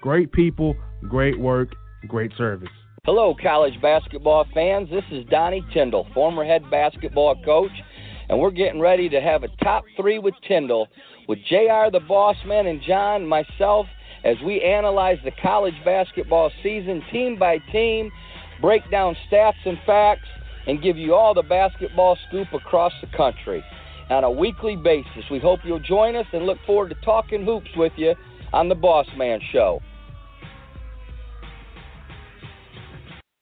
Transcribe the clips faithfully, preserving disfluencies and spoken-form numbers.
Great people, great work, great service. Hello, college basketball fans. This is Donnie Tyndall, former head basketball coach, and we're getting ready to have a top three with Tyndall, with J R the Bossman and John and myself as we analyze the college basketball season team by team, break down stats and facts, and give you all the basketball scoop across the country on a weekly basis. We hope you'll join us and look forward to talking hoops with you on the Bossman Show.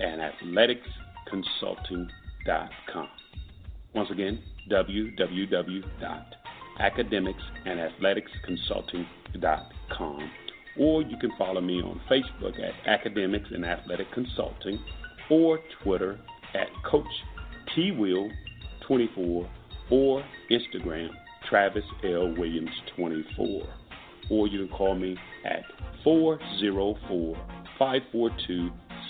dot com. and athletics consulting dot com. Once again, w w w dot academics and athletics consulting dot com. Or you can follow me on Facebook at Academics and Athletic Consulting or Twitter at Coach T Will Twenty Four or Instagram Travis L Williams Twenty Four. Or you can call me at four zero four, five four two,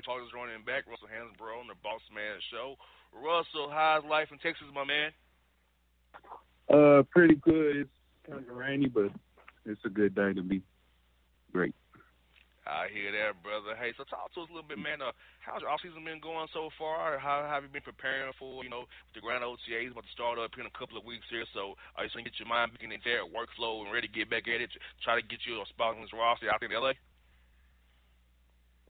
Talkers running in back, Russell Hansbrough on the Bossman Show. Russell, how's life in Texas, my man? Uh, pretty good. It's kind of rainy, but it's a good day to be great. I hear that, brother. Hey, so talk to us a little bit, man. Uh, how's your offseason been going so far? How, how have you been preparing for, you know, the Grand O T A's about to start up in a couple of weeks here? So are you going to get your mind back in there, workflow, and ready to get back at it, try to get you a spot on this roster out in L A?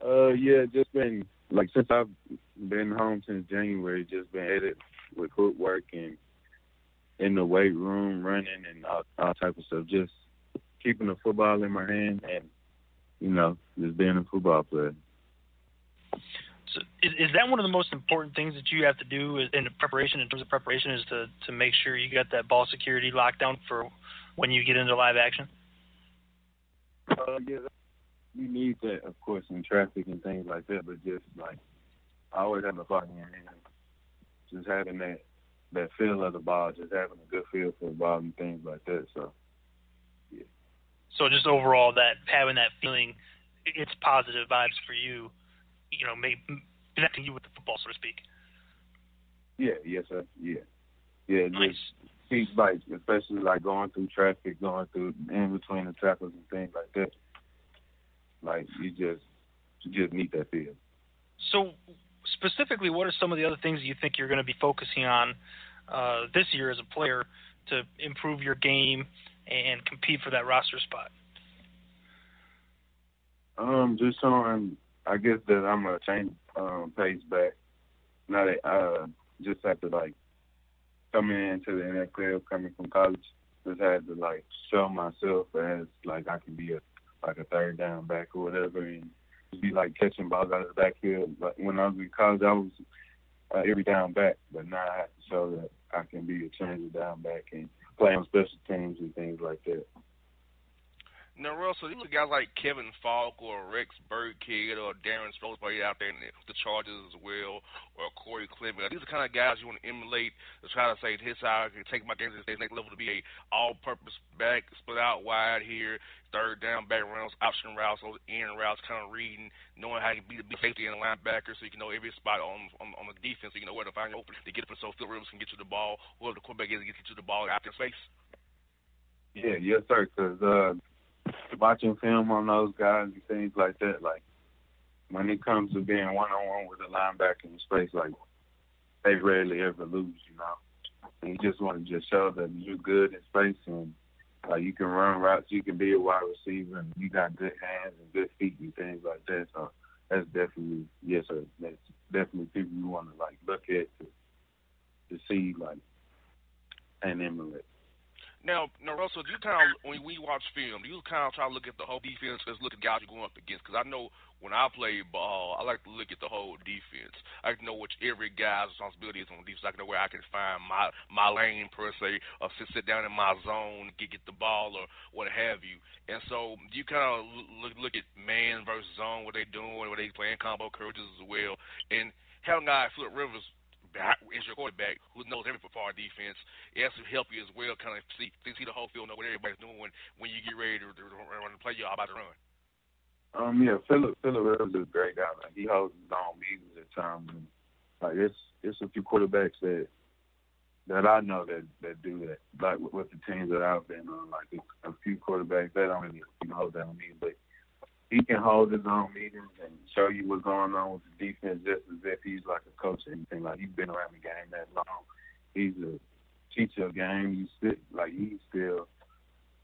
Uh, yeah, just been, like, since I've been home since January, just been at it with footwork and in the weight room, running and all, all type of stuff, just keeping the football in my hand and, you know, just being a football player. So is, is that one of the most important things that you have to do in preparation, in terms of preparation, is to, to make sure you got that ball security locked down for when you get into live action? Uh, yeah, you need that, of course, in traffic and things like that, but just, like, I always have a clock in your hand. Just having that, that feel of the ball, just having a good feel for the ball and things like that, so, yeah. So just overall, that having that feeling, it's positive vibes for you, you know, maybe connecting you with the football, so to speak. Yeah, yes, sir, yeah. Yeah, nice. Just each bite, especially, like, going through traffic, going through in between the tackles and things like that. Like, you just you just need that feel. So specifically, what are some of the other things you think you're going to be focusing on uh, this year as a player to improve your game and compete for that roster spot? Um, just on, I guess that I'm gonna change um, pace back. Now that uh, just have to like coming into the N F L, coming from college, just had to like show myself as like I can be a like a third down back or whatever, and be like catching balls out of the backfield. Like when I was in college, I was uh, every down back, but now I have to show that I can be a change down back and play on special teams and things like that. Now, Russell, you got guys like Kevin Falk or Rex Burkhead or Darren Sproles probably out there in the Chargers as well, or Corey Clement. These are the kind of guys you want to emulate to try to say, this I can take my game to the next level, to be a all-purpose back, split out wide here, third down, back rounds, option routes, those end routes, kind of reading, knowing how to be the safety and linebacker so you can know every spot on on, on the defense, so you know where to find open to get it, so Phil Rivers can get you the ball, whoever the quarterback is, get you the ball out in space. Yeah, yes, sir, because uh, watching film on those guys and things like that, like when it comes to being one on one with a linebacker in space, like they rarely ever lose, you know. And you just want to just show that you're good in space and like you can run routes, you can be a wide receiver, and you got good hands and good feet and things like that. So that's definitely yes, sir. That's definitely people you want to like look at to to see like and emulate. Now, now, Russell, do you kind of, when we watch film, do you kind of try to look at the whole defense as look at guys you're going up against? Because I know when I play ball, I like to look at the whole defense. I like to know what every guy's responsibility is on defense. I can know where I can find my, my lane, per se, or sit, sit down in my zone, get, get the ball, or what have you. And so do you kind of look, look at man versus zone, what they're doing, what they're playing combo coverages as well. And having guys, Phillip Rivers, is your quarterback who knows every part of defense. It has to help you as well, kind of see see the whole field, know what everybody's doing when, when you get ready to, to, to play. You're about to run. Um, yeah, Phillip Phillip Rivers is a great guy. Like, he holds his own meetings at times. And, like it's it's a few quarterbacks that that I know that, that do that. Like with, with the teams that I've been on, like a, a few quarterbacks that don't really you know, hold that on me, but he can hold his own meetings and show you what's going on with the defense just as if he's like a coach or anything. Like, he's been around the game that long. He's a teacher of game. He's still, like, he's still,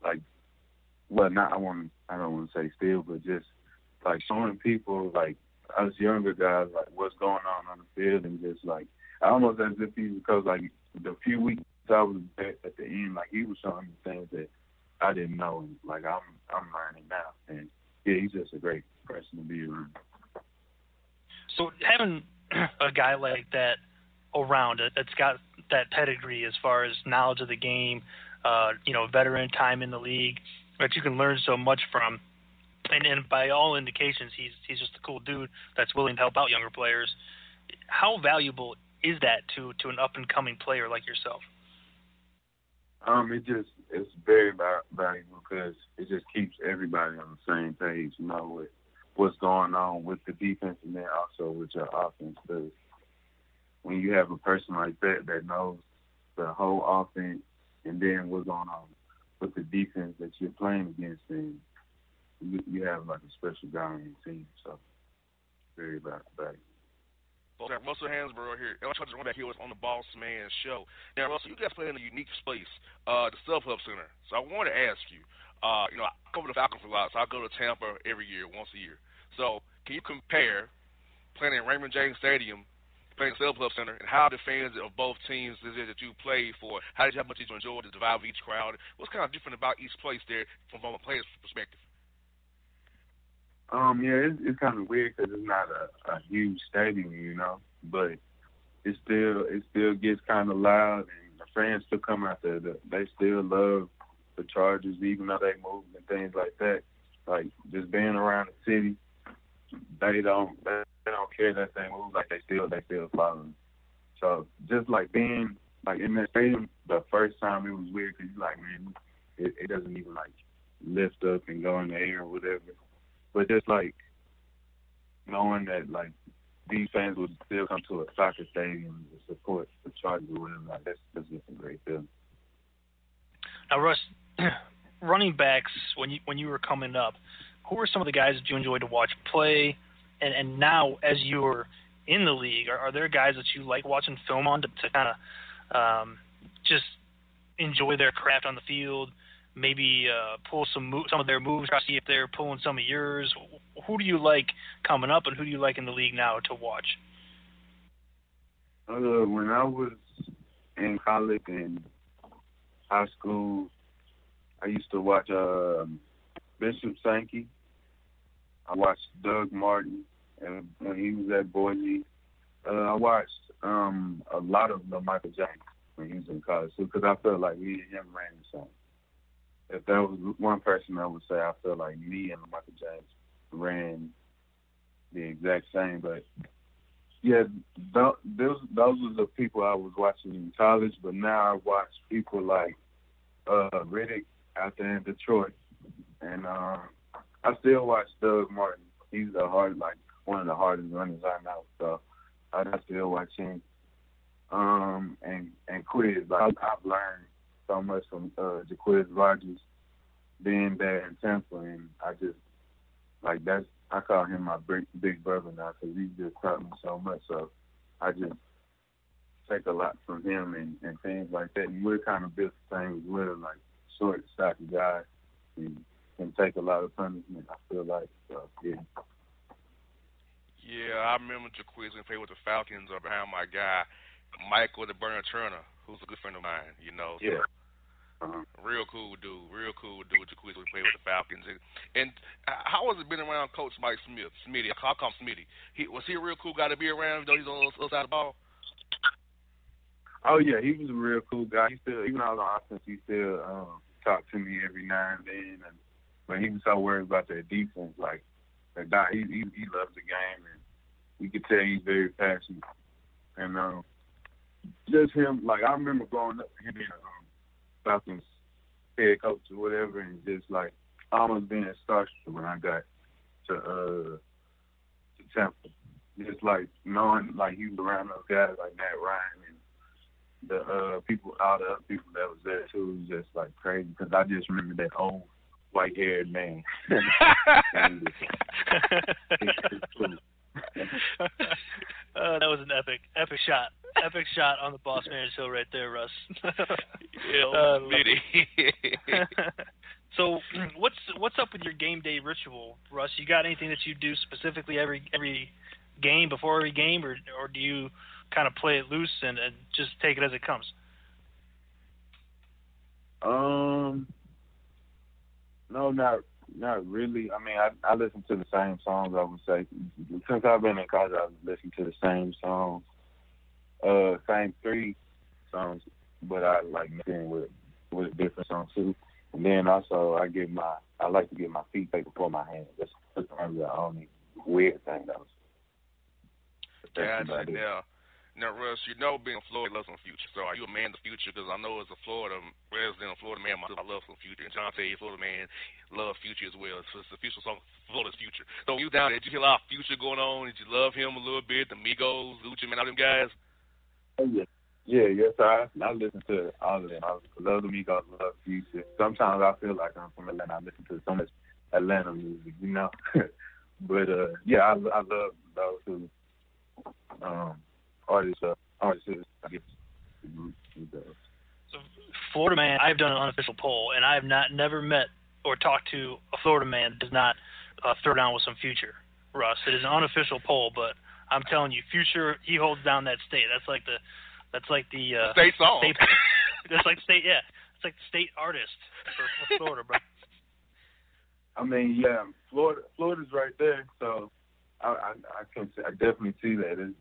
like, well, not, I want, I don't want to say still, but just, like, showing people, like, us younger guys, like, what's going on on the field and just, like, almost as if he's a coach. Like, the few weeks I was back at the end, like, he was showing me things that I didn't know. And, like, I'm, I'm learning now. And, yeah, he's just a great person to be around. So having a guy like that around that's got that pedigree as far as knowledge of the game, uh, you know, veteran time in the league that you can learn so much from, and, and by all indications, he's he's just a cool dude that's willing to help out younger players. How valuable is that to to an up and coming player like yourself? Um, it just it's very valuable because it just keeps everybody on the same page, you know, with what's going on with the defense and then also with your offense. Because when you have a person like that that knows the whole offense and then what's going on with the defense that you're playing against, then you, you have like a special guy on your team. So very valuable. Russell Hansbrough here. I'm trying to run back here on the Bossman Show. Now, Russell, you guys play in a unique space, uh, the StubHub Center. So I want to ask you, uh, you know, I cover the Falcons a lot, so I go to Tampa every year, once a year. So can you compare playing in Raymond James Stadium, playing at StubHub Center, and how the fans of both teams is it that you play for? How did you, how much did you enjoy the vibe of each crowd? What's kind of different about each place there from, from a player's perspective? Um, yeah, it's, it's kind of weird because it's not a, a huge stadium, you know, but it still it still gets kind of loud, and the fans still come out there. They still love the Chargers, even though they move and things like that. Like, just being around the city, they don't they don't care that they move. Like, they still they still follow. So just like being like in that stadium, the first time it was weird because you're like, man, it, it doesn't even like lift up and go in the air or whatever. But just, like, knowing that, like, these fans would still come to a soccer stadium to support the Chargers or whatever, like, that's, that's just a great feeling. Now, Russ, running backs, when you when you were coming up, who were some of the guys that you enjoyed to watch play? And, and now, as you're in the league? Are, are there guys that you like watching film on to, to kind of um, just enjoy their craft on the field? Maybe uh, pull some mo- some of their moves, try to see if they're pulling some of yours. Who do you like coming up, and who do you like in the league now to watch? Uh, when I was in college and high school, I used to watch uh, Bishop Sankey. I watched Doug Martin and when he was at Boise. Uh, I watched um, a lot of the Michael Jackson when he was in college too, because I felt like me and him ran the same. If there was one person I would say I feel like me and Michael Jackson ran the exact same, but yeah, th- those those were the people I was watching in college. But now I watch people like uh, Riddick out there in Detroit, and uh, I still watch Doug Martin. He's the hard, like one of the hardest runners I know, so I still watch him. Um, and and Quiz, like I've learned so much from uh, Jaquiz Rodgers being there in Tampa, and I just like that's I call him my big, big brother now because he just taught me so much. So I just take a lot from him and, and things like that. And we're kind of built the same as well, like short, stocky guy, and can take a lot of punishment. I feel like so yeah. Yeah, I remember Jaquiz when he played with the Falcons or behind my guy Michael the Burner Turner, who's a good friend of mine. You know, so. Yeah. Uh-huh. Real cool dude, real cool dude. Jaquiz, we played with the Falcons, and, and how has it been around Coach Mike Smith? Smitty, I call him Smitty. He was he a real cool guy to be around, though he's on the other side of the ball. Oh yeah, he was a real cool guy. He still, even on offense, he still um, talked to me every now and then. And but he was so worried about their defense, like that guy. He he, he loves the game, and you could tell he's very passionate. And um, just him, like I remember growing up, him being. Um, Falcons head coach or whatever, and just like almost being starstruck when I got to uh, to Temple. Just like knowing like he was around those guys like Matt Ryan and the uh, people, all the other people that was there too. It was just like crazy because I just remember that old white haired man. Uh, that was an epic, epic shot. Epic shot on the Bossman Show right there, Russ. uh, so, what's what's up with your game day ritual, Russ? You got anything that you do specifically every every game before every game, or or do you kind of play it loose and, and just take it as it comes? Um, no, not not really. I mean, I, I listen to the same songs. I would say since I've been in college, I've listened to the same songs. Uh, same three songs, but I like mixing with with different songs too. And then also I get my I like to get my feet paid before my hands. That's probably the only weird thing that was. Gotcha. Now, now, Russ, you know being Florida loves some Future. So are you a man of the Future? Because I know as a Florida resident, a Florida man, I love some Future. And John Tay, Florida man, love Future as well. So it's the Future song, Florida's Future. So you down there? Did you hear a lot of Future going on? Did you love him a little bit? The Migos, Lucha, man, all them guys. Yeah, yeah, yes, I, I listen to all of them. I love the Migos, love Future. Sometimes I feel like I'm from Atlanta. I listen to so much Atlanta music, you know. But, uh, yeah, I, I love those two um, artists, uh, artists, I guess. So, Florida man, I've done an unofficial poll, and I have not never met or talked to a Florida man that does not uh, throw down with some Future, Russ. It is an unofficial poll, but I'm telling you, Future, he holds down that state. That's like the, that's like the uh, state song. State, that's like state, yeah. It's like the state artist for, for Florida, bro. I mean, yeah, Florida, Florida's right there. So I, I, I can, I definitely see that it's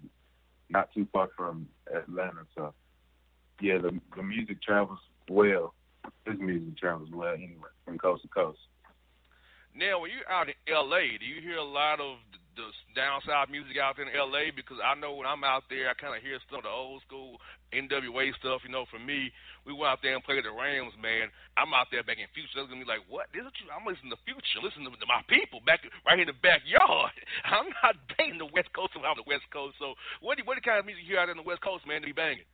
not too far from Atlanta. So yeah, the, the music travels well. His music travels well anyway, from coast to coast. Now, when you're out in L A, do you hear a lot of the down south music out there in L A? Because I know when I'm out there, I kind of hear some of the old school N W A stuff. You know, for me, we went out there and played the Rams, man. I'm out there back in Future. That's going to be like, what? This is true. I'm listening to Future. Listen to my people back right in the backyard. I'm not banging the West Coast. I'm out on the West Coast. So what, do, what kind of music you hear out there on the West Coast, man, to be banging?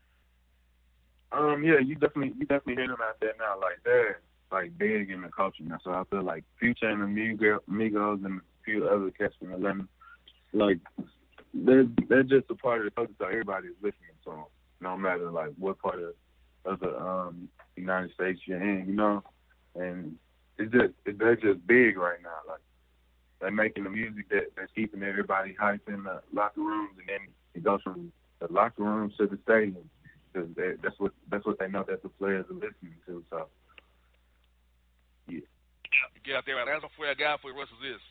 Um, yeah, you definitely, you definitely hear them out there now like that. Like big in the culture now, so I feel like Future and the Migos and a few other cats from Atlanta, like they're, they're just a part of the culture, so everybody is listening to them, no matter, like, what part of, of the um, United States you're in, you know? And it's just, they're just big right now. Like, they're making the music that, that's keeping everybody hyped in the locker rooms, and then it goes from the locker rooms to the stadium. Cause they, that's what that's what they know that the players are listening to. So, yeah. Get out there. Right. That's what I got for you, Russell, is this.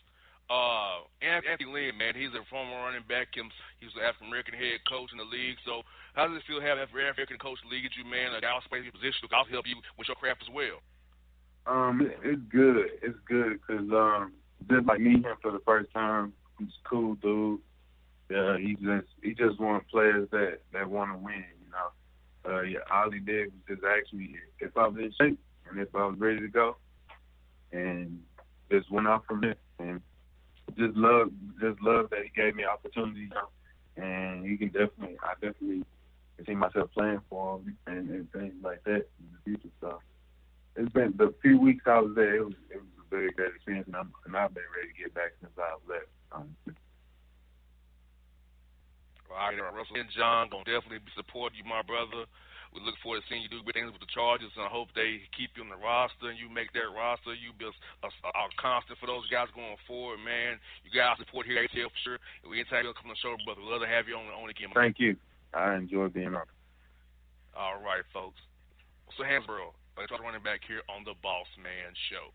Uh, Anthony Lynn, man, he's a former running back. He's an African-American head coach in the league. So how does it feel having an African-American coach in the league at you, man? A guy who's playing your position, I'll help you with your craft as well. Um, It's good. It's good because um, just like meeting him for the first time, he's a cool dude. Yeah, he just he just wants players that, that want to win, you know. Uh, yeah, all he did was just ask me if I was in shape and if I was ready to go, and just went off from there. And just love, just love that he gave me opportunities, and you can definitely, I definitely see myself playing for him and, and things like that in the future. So it's been the few weeks I was there, it was, it was a very great experience, and, I'm, and I've been ready to get back since I was left, honestly. All right, Russell and John, going to definitely be supporting you, my brother. We look forward to seeing you do good things with the Chargers, and I hope they keep you on the roster and you make that roster. You be a, a, a constant for those guys going forward, man. You guys support here at A T L for sure. And we anytime you'll come on the show, brother, we'd love to have you on, on again. Thank you. I enjoy being on. All right, folks. So, Hansbrough, let's start running back here on the Boss Man Show.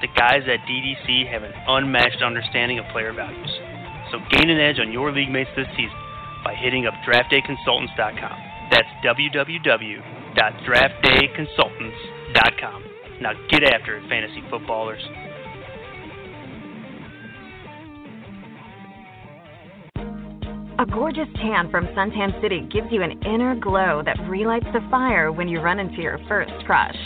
the guys at D D C have an unmatched understanding of player values. So gain an edge on your league mates this season by hitting up draft day consultants dot com. That's w w w dot draft day consultants dot com. Now get after it, fantasy footballers. A gorgeous tan from Suntan City gives you an inner glow that relights the fire when you run into your first crush.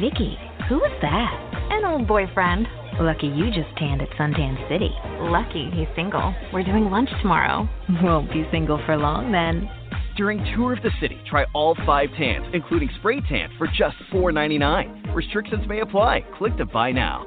Vicky, who is that? An old boyfriend. Lucky you just tanned at Suntan City. Lucky he's single. We're doing lunch tomorrow. Won't be single for long then. During Tour of the City, try all five tans, including spray tan, for just four dollars and ninety-nine cents. Restrictions may apply. Click to buy now.